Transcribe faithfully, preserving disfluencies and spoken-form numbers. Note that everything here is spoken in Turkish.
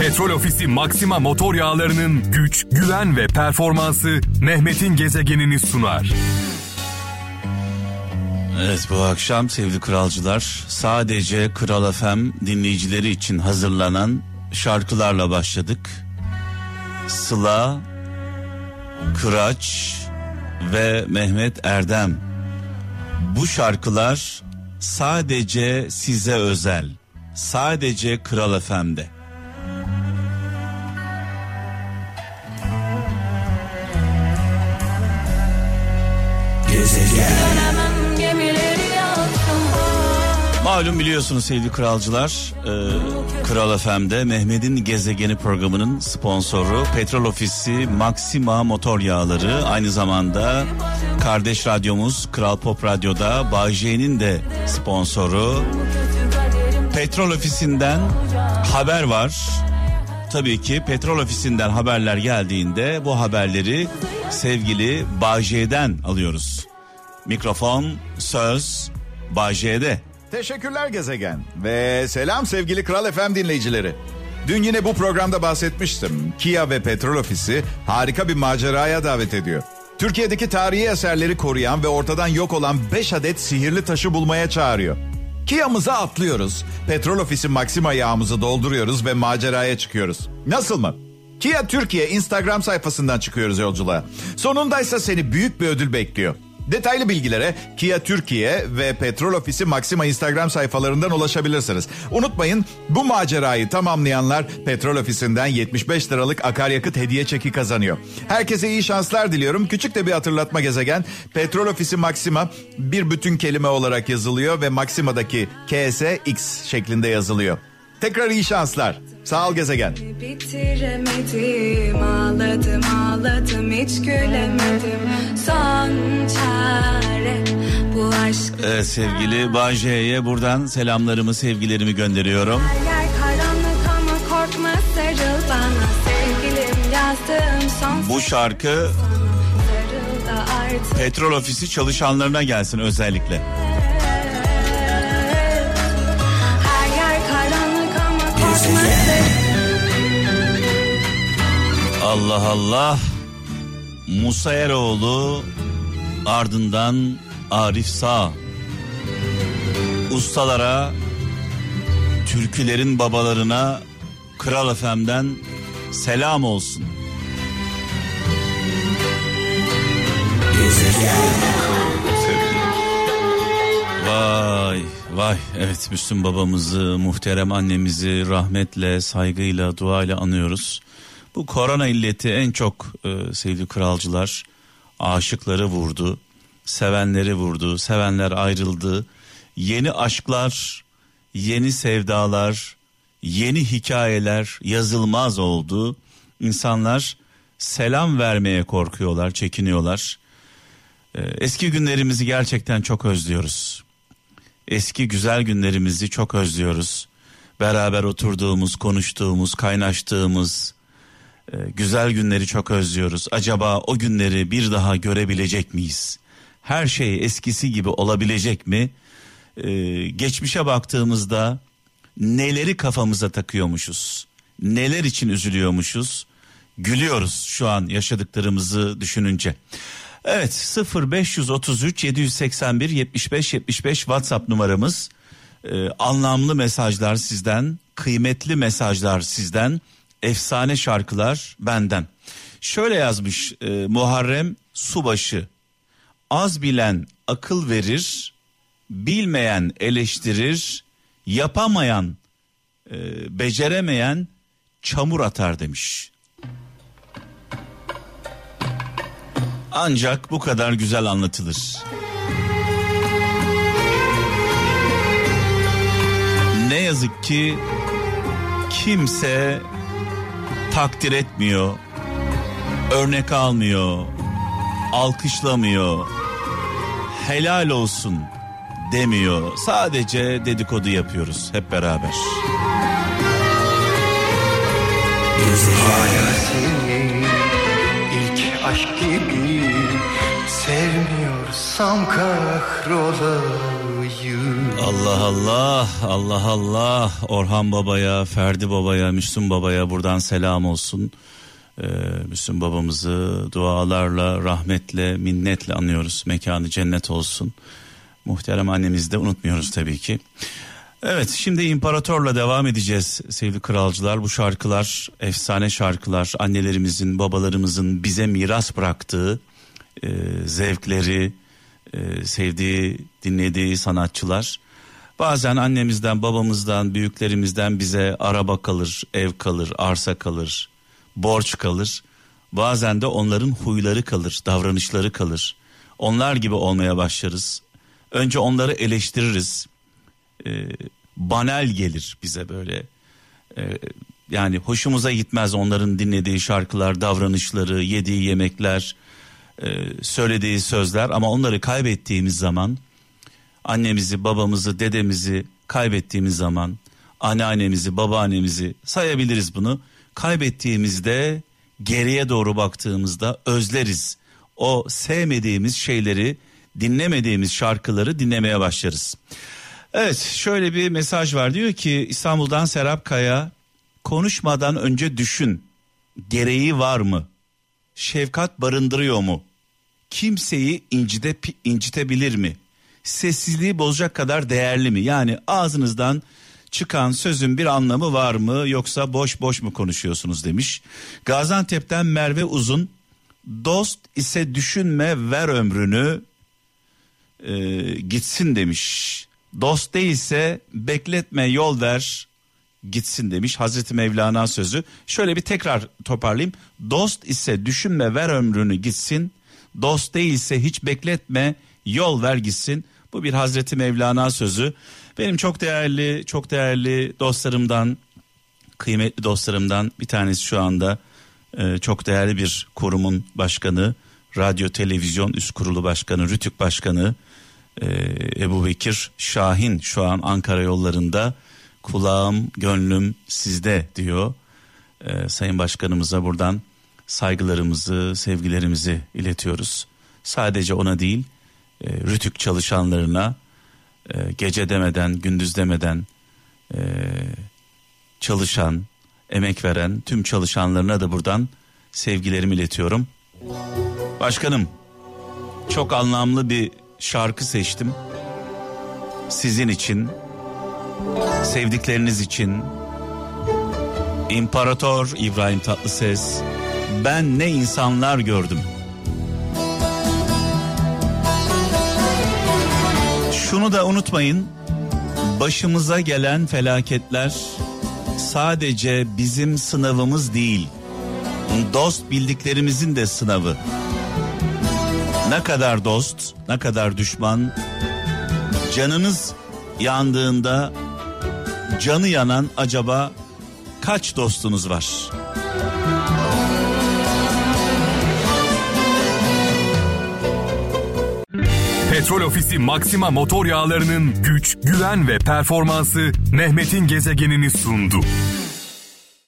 Petrol Ofisi Maxima Motor Yağları'nın güç, güven ve performansı Mehmet'in Gezegeni'ni sunar. Evet, bu akşam sevgili kralcılar, sadece Kral F M dinleyicileri için hazırlanan şarkılarla başladık. Sıla, Kıraç ve Mehmet Erdem. Bu şarkılar sadece size özel. Sadece Kral F M'de. Malum biliyorsunuz sevgili kralcılar, e, Kral F M'de Mehmet'in Gezegeni programının sponsoru Petrol Ofisi Maxima Motor Yağları. Aynı zamanda kardeş radyomuz Kral Pop Radyo'da Bajey'nin de sponsoru. Petrol Ofisi'nden haber var. Tabii ki Petrol Ofisi'nden haberler geldiğinde bu haberleri sevgili Bajey'den alıyoruz. Mikrofon, söz Bajey'de. Teşekkürler Gezegen ve selam sevgili Kral F M dinleyicileri. Dün yine bu programda bahsetmiştim. Kia ve Petrol Ofisi harika bir maceraya davet ediyor. Türkiye'deki tarihi eserleri koruyan ve ortadan yok olan beş adet sihirli taşı bulmaya çağırıyor. Kia'mıza atlıyoruz, Petrol Ofisi Maxima yağımızı dolduruyoruz ve maceraya çıkıyoruz. Nasıl mı? Kia Türkiye Instagram sayfasından çıkıyoruz yolculuğa. Sonundaysa seni büyük bir ödül bekliyor. Detaylı bilgilere Kia Türkiye ve Petrol Ofisi Maxima Instagram sayfalarından ulaşabilirsiniz. Unutmayın, bu macerayı tamamlayanlar Petrol Ofisi'nden yetmiş beş liralık akaryakıt hediye çeki kazanıyor. Herkese iyi şanslar diliyorum. Küçük de bir hatırlatma Gezegen. Petrol Ofisi Maxima bir bütün kelime olarak yazılıyor ve Maxima'daki K S X şeklinde yazılıyor. Tekrar iyi şanslar. Sağ ol Gezegen. Bitiremedim, ağladım ağladım hiç gülemedim. Son çare bu aşk. Evet, sevgili Bajey'e buradan selamlarımı, sevgilerimi gönderiyorum. Bu şarkı Petrol Ofisi çalışanlarına gelsin özellikle. Allah Allah. Musa Eroğlu, ardından Arif Sağ. Ustalara, türkülerin babalarına Kral F M'den selam olsun. Vay vay, evet, Müslüm babamızı, muhterem annemizi rahmetle, saygıyla, duayla anıyoruz. Bu korona illeti en çok e, sevgili kralcılar, aşıkları vurdu, sevenleri vurdu, sevenler ayrıldı. Yeni aşklar, yeni sevdalar, yeni hikayeler yazılmaz oldu. İnsanlar selam vermeye korkuyorlar, çekiniyorlar. E, eski günlerimizi gerçekten çok özlüyoruz. Eski güzel günlerimizi çok özlüyoruz. Beraber oturduğumuz, konuştuğumuz, kaynaştığımız güzel günleri çok özlüyoruz. Acaba o günleri bir daha görebilecek miyiz? Her şey eskisi gibi olabilecek mi? Ee, geçmişe baktığımızda neleri kafamıza takıyormuşuz? Neler için üzülüyormuşuz? Gülüyoruz şu an yaşadıklarımızı düşününce. Evet, sıfır beş üç üç yedi sekiz bir yetmiş beş yetmiş beş WhatsApp numaramız. Ee, anlamlı mesajlar sizden, kıymetli mesajlar sizden. Efsane şarkılar benden. Şöyle yazmış e, Muharrem Subaşı. Az bilen akıl verir, bilmeyen eleştirir, yapamayan, e, beceremeyen çamur atar demiş. Ancak bu kadar güzel anlatılır. Ne yazık ki kimse takdir etmiyor, örnek almıyor, alkışlamıyor, helal olsun demiyor. Sadece dedikodu yapıyoruz hep beraber. Hala seni ilk aşk gibi sevmiyorsam kahrolayım. Allah Allah, Allah Allah. Orhan babaya, Ferdi babaya, Müslüm babaya buradan selam olsun. Ee, Müslüm babamızı dualarla, rahmetle, minnetle anıyoruz. Mekanı cennet olsun. Muhterem annemizi de unutmuyoruz tabii ki. Evet, şimdi İmparator'la devam edeceğiz sevgili kralcılar. Bu şarkılar efsane şarkılar. Annelerimizin, babalarımızın bize miras bıraktığı e, zevkleri, e, sevdiği, dinlediği sanatçılar. Bazen annemizden, babamızdan, büyüklerimizden bize araba kalır, ev kalır, arsa kalır, borç kalır. Bazen de onların huyları kalır, davranışları kalır. Onlar gibi olmaya başlarız. Önce onları eleştiririz. E, banal gelir bize böyle. E, yani hoşumuza gitmez onların dinlediği şarkılar, davranışları, yediği yemekler, e, söylediği sözler. Ama onları kaybettiğimiz zaman, annemizi, babamızı, dedemizi kaybettiğimiz zaman, anneannemizi, babaannemizi sayabiliriz bunu. Kaybettiğimizde geriye doğru baktığımızda özleriz. O sevmediğimiz şeyleri, dinlemediğimiz şarkıları dinlemeye başlarız. Evet, şöyle bir mesaj var, diyor ki İstanbul'dan Serap Kaya, konuşmadan önce düşün, gereği var mı, şefkat barındırıyor mu, kimseyi incite, incitebilir mi, sessizliği bozacak kadar değerli mi? Yani ağzınızdan çıkan sözün bir anlamı var mı, yoksa boş boş mu konuşuyorsunuz demiş. Gaziantep'ten Merve Uzun, dost ise düşünme, ver ömrünü e, gitsin demiş. Dost değilse bekletme, yol ver gitsin demiş. Hazreti Mevlana sözü. Şöyle bir tekrar toparlayayım. Dost ise düşünme, ver ömrünü gitsin. Dost değilse hiç bekletme, yol ver gitsin. Bu bir Hazreti Mevlana sözü. Benim çok değerli, çok değerli dostlarımdan, kıymetli dostlarımdan bir tanesi şu anda çok değerli bir kurumun başkanı, radyo televizyon üst kurulu başkanı, RTÜK başkanı Ee, Ebu Bekir Şahin. Şu an Ankara yollarında, kulağım gönlüm sizde diyor. Ee, Sayın Başkanımıza buradan saygılarımızı, sevgilerimizi iletiyoruz. Sadece ona değil, e, RTÜK çalışanlarına e, gece demeden gündüz demeden e, çalışan, emek veren tüm çalışanlarına da buradan sevgilerimi iletiyorum. Başkanım, çok anlamlı bir şarkı seçtim. Sizin için, sevdikleriniz için. İmparator İbrahim Tatlıses, ben ne insanlar gördüm. Şunu da unutmayın, başımıza gelen felaketler sadece bizim sınavımız değil, dost bildiklerimizin de sınavı. Ne kadar dost, ne kadar düşman, canınız yandığında canı yanan acaba kaç dostunuz var? Petrol Ofisi Maxima Motor Yağları'nın güç, güven ve performansı Mehmet'in Gezegeni'ni sundu.